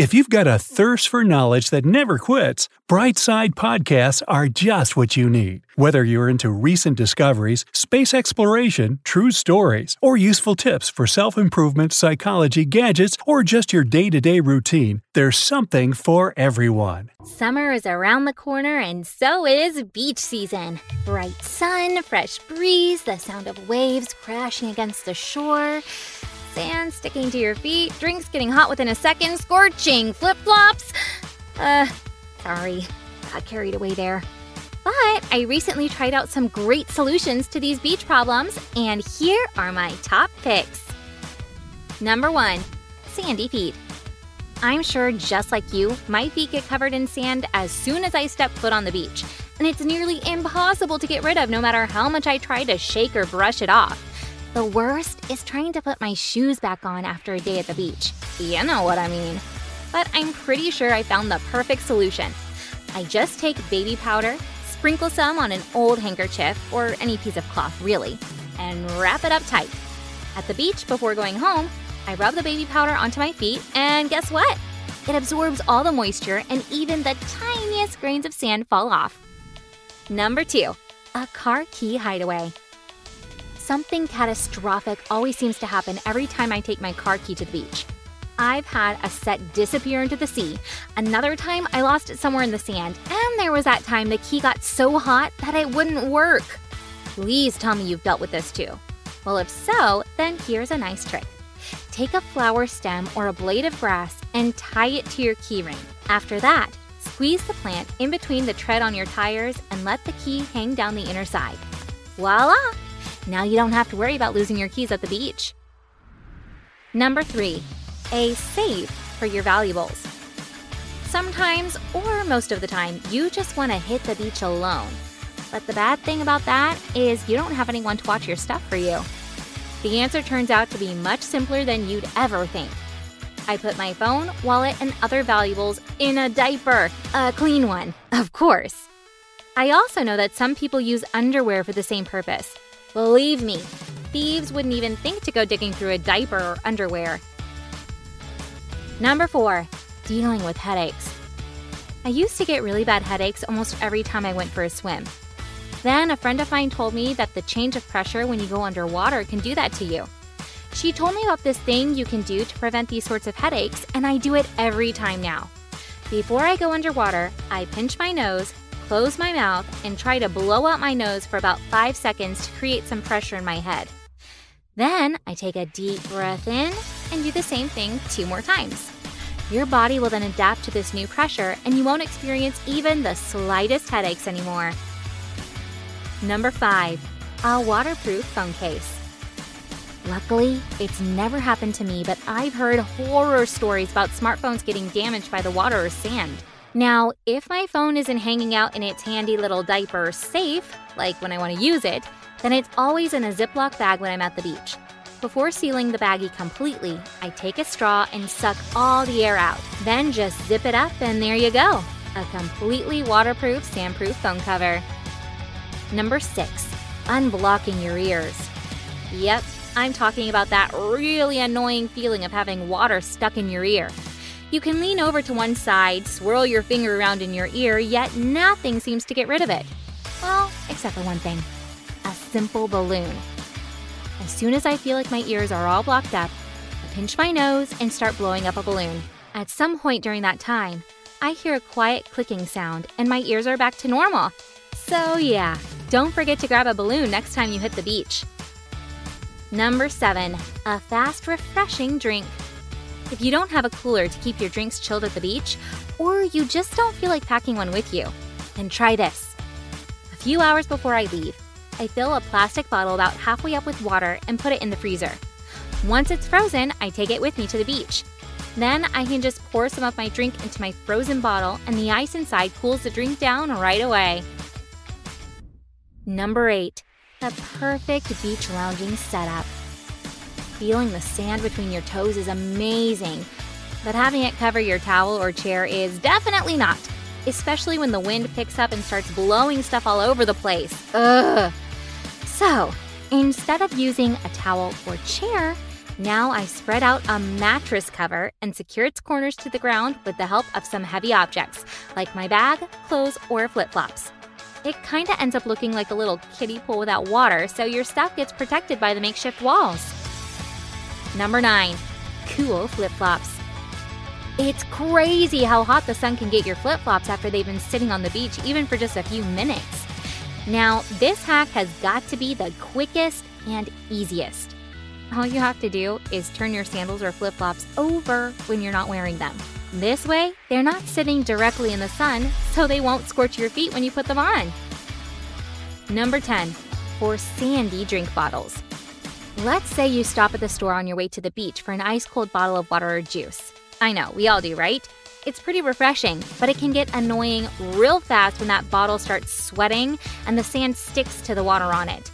If you've got a thirst for knowledge that never quits, Brightside Podcasts are just what you need. Whether you're into recent discoveries, space exploration, true stories, or useful tips for self-improvement, psychology, gadgets, or just your day-to-day routine, there's something for everyone. Summer is around the corner, and so is beach season. Bright sun, fresh breeze, the sound of waves crashing against the shore, sand sticking to your feet, drinks getting hot within a second, scorching flip-flops. Sorry, got carried away there. But I recently tried out some great solutions to these beach problems, and here are my top picks. Number 1. Sandy feet. I'm sure just like you, my feet get covered in sand as soon as I step foot on the beach, and it's nearly impossible to get rid of no matter how much I try to shake or brush it off. The worst is trying to put my shoes back on after a day at the beach. You know what I mean. But I'm pretty sure I found the perfect solution. I just take baby powder, sprinkle some on an old handkerchief, or any piece of cloth really, and wrap it up tight. At the beach before going home, I rub the baby powder onto my feet, and guess what? It absorbs all the moisture, and even the tiniest grains of sand fall off. Number 2. A car key hideaway. Something catastrophic always seems to happen every time I take my car key to the beach. I've had a set disappear into the sea. Another time, I lost it somewhere in the sand. And there was that time the key got so hot that it wouldn't work. Please tell me you've dealt with this too. Well, if so, then here's a nice trick. Take a flower stem or a blade of grass and tie it to your key ring. After that, squeeze the plant in between the tread on your tires and let the key hang down the inner side. Voila! Now you don't have to worry about losing your keys at the beach. Number 3. A safe for your valuables. Sometimes, or most of the time, you just want to hit the beach alone. But the bad thing about that is you don't have anyone to watch your stuff for you. The answer turns out to be much simpler than you'd ever think. I put my phone, wallet, and other valuables in a diaper. A clean one, of course. I also know that some people use underwear for the same purpose. Believe me, thieves wouldn't even think to go digging through a diaper or underwear. Number 4. Dealing with headaches. I used to get really bad headaches almost every time I went for a swim. Then a friend of mine told me that the change of pressure when you go underwater can do that to you. She told me about this thing you can do to prevent these sorts of headaches, and I do it every time now. Before I go underwater, I pinch my nose, close my mouth, and try to blow out my nose for about 5 seconds to create some pressure in my head. Then I take a deep breath in and do the same thing 2 more times. Your body will then adapt to this new pressure, and you won't experience even the slightest headaches anymore. Number 5. A waterproof phone case. Luckily, it's never happened to me, but I've heard horror stories about smartphones getting damaged by the water or sand. Now, if my phone isn't hanging out in its handy little diaper safe, like when I want to use it, then it's always in a Ziploc bag when I'm at the beach. Before sealing the baggie completely, I take a straw and suck all the air out. Then just zip it up and there you go. A completely waterproof, sandproof phone cover. Number 6. Unblocking your ears. Yep, I'm talking about that really annoying feeling of having water stuck in your ear. You can lean over to one side, swirl your finger around in your ear, yet nothing seems to get rid of it. Well, except for one thing, a simple balloon. As soon as I feel like my ears are all blocked up, I pinch my nose and start blowing up a balloon. At some point during that time, I hear a quiet clicking sound and my ears are back to normal. So yeah, don't forget to grab a balloon next time you hit the beach. Number 7, a fast, refreshing drink. If you don't have a cooler to keep your drinks chilled at the beach, or you just don't feel like packing one with you, then try this. A few hours before I leave, I fill a plastic bottle about halfway up with water and put it in the freezer. Once it's frozen, I take it with me to the beach. Then I can just pour some of my drink into my frozen bottle, and the ice inside cools the drink down right away. Number 8. The perfect beach lounging setup. Feeling the sand between your toes is amazing, but having it cover your towel or chair is definitely not, especially when the wind picks up and starts blowing stuff all over the place. Ugh. So, instead of using a towel or chair, Now I spread out a mattress cover and secure its corners to the ground with the help of some heavy objects, like my bag, clothes, or flip-flops. It kinda ends up looking like a little kiddie pool without water, so your stuff gets protected by the makeshift walls. Number 9. Cool flip-flops. It's crazy how hot the sun can get your flip-flops after they've been sitting on the beach even for just a few minutes. Now, this hack has got to be the quickest and easiest. All you have to do is turn your sandals or flip-flops over when you're not wearing them. This way, they're not sitting directly in the sun, so they won't scorch your feet when you put them on. Number 10. For sandy drink bottles. Let's say you stop at the store on your way to the beach for an ice-cold bottle of water or juice. I know, we all do, right? It's pretty refreshing, but it can get annoying real fast when that bottle starts sweating and the sand sticks to the water on it.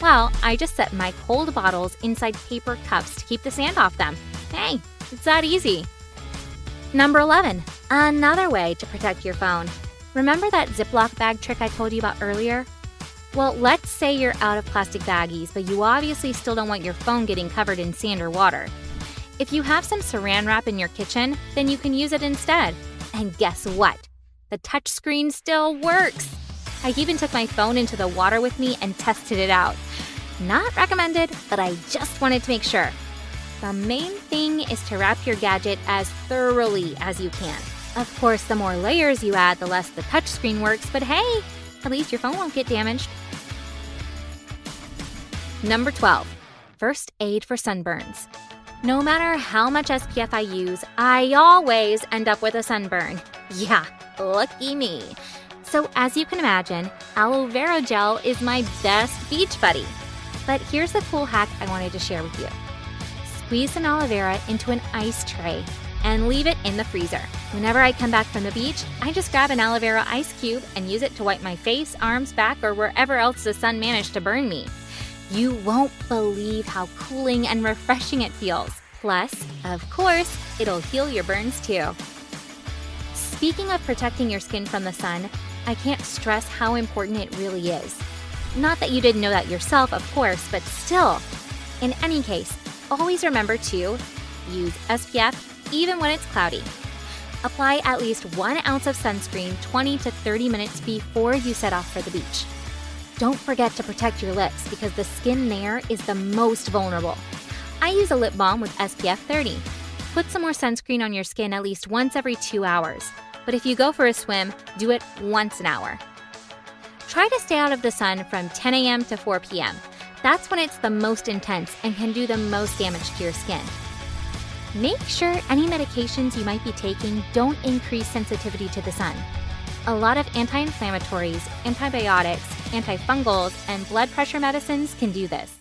Well, I just set my cold bottles inside paper cups to keep the sand off them. Hey, it's that easy. Number 11. Another way to protect your phone. Remember that Ziploc bag trick I told you about earlier? Well, let's say you're out of plastic baggies, but you obviously still don't want your phone getting covered in sand or water. If you have some Saran Wrap in your kitchen, then you can use it instead. And guess what? The touchscreen still works! I even took my phone into the water with me and tested it out. Not recommended, but I just wanted to make sure. The main thing is to wrap your gadget as thoroughly as you can. Of course, the more layers you add, the less the touchscreen works, but hey, at least your phone won't get damaged. Number 12. First aid for sunburns. No matter how much SPF I use, I always end up with a sunburn. Yeah, lucky me. So as you can imagine, aloe vera gel is my best beach buddy. But here's the cool hack I wanted to share with you. Squeeze an aloe vera into an ice tray and leave it in the freezer. Whenever I come back from the beach, I just grab an aloe vera ice cube and use it to wipe my face, arms, back, or wherever else the sun managed to burn me. You won't believe how cooling and refreshing it feels. Plus, of course, it'll heal your burns too. Speaking of protecting your skin from the sun, I can't stress how important it really is. Not that you didn't know that yourself, of course, but still. In any case, always remember to use SPF even when it's cloudy. Apply at least 1 ounce of sunscreen 20 to 30 minutes before you set off for the beach. Don't forget to protect your lips because the skin there is the most vulnerable. I use a lip balm with SPF 30. Put some more sunscreen on your skin at least once every 2 hours. But if you go for a swim, do it once an hour. Try to stay out of the sun from 10 a.m. to 4 p.m. That's when it's the most intense and can do the most damage to your skin. Make sure any medications you might be taking don't increase sensitivity to the sun. A lot of anti-inflammatories, antibiotics, antifungals, and blood pressure medicines can do this.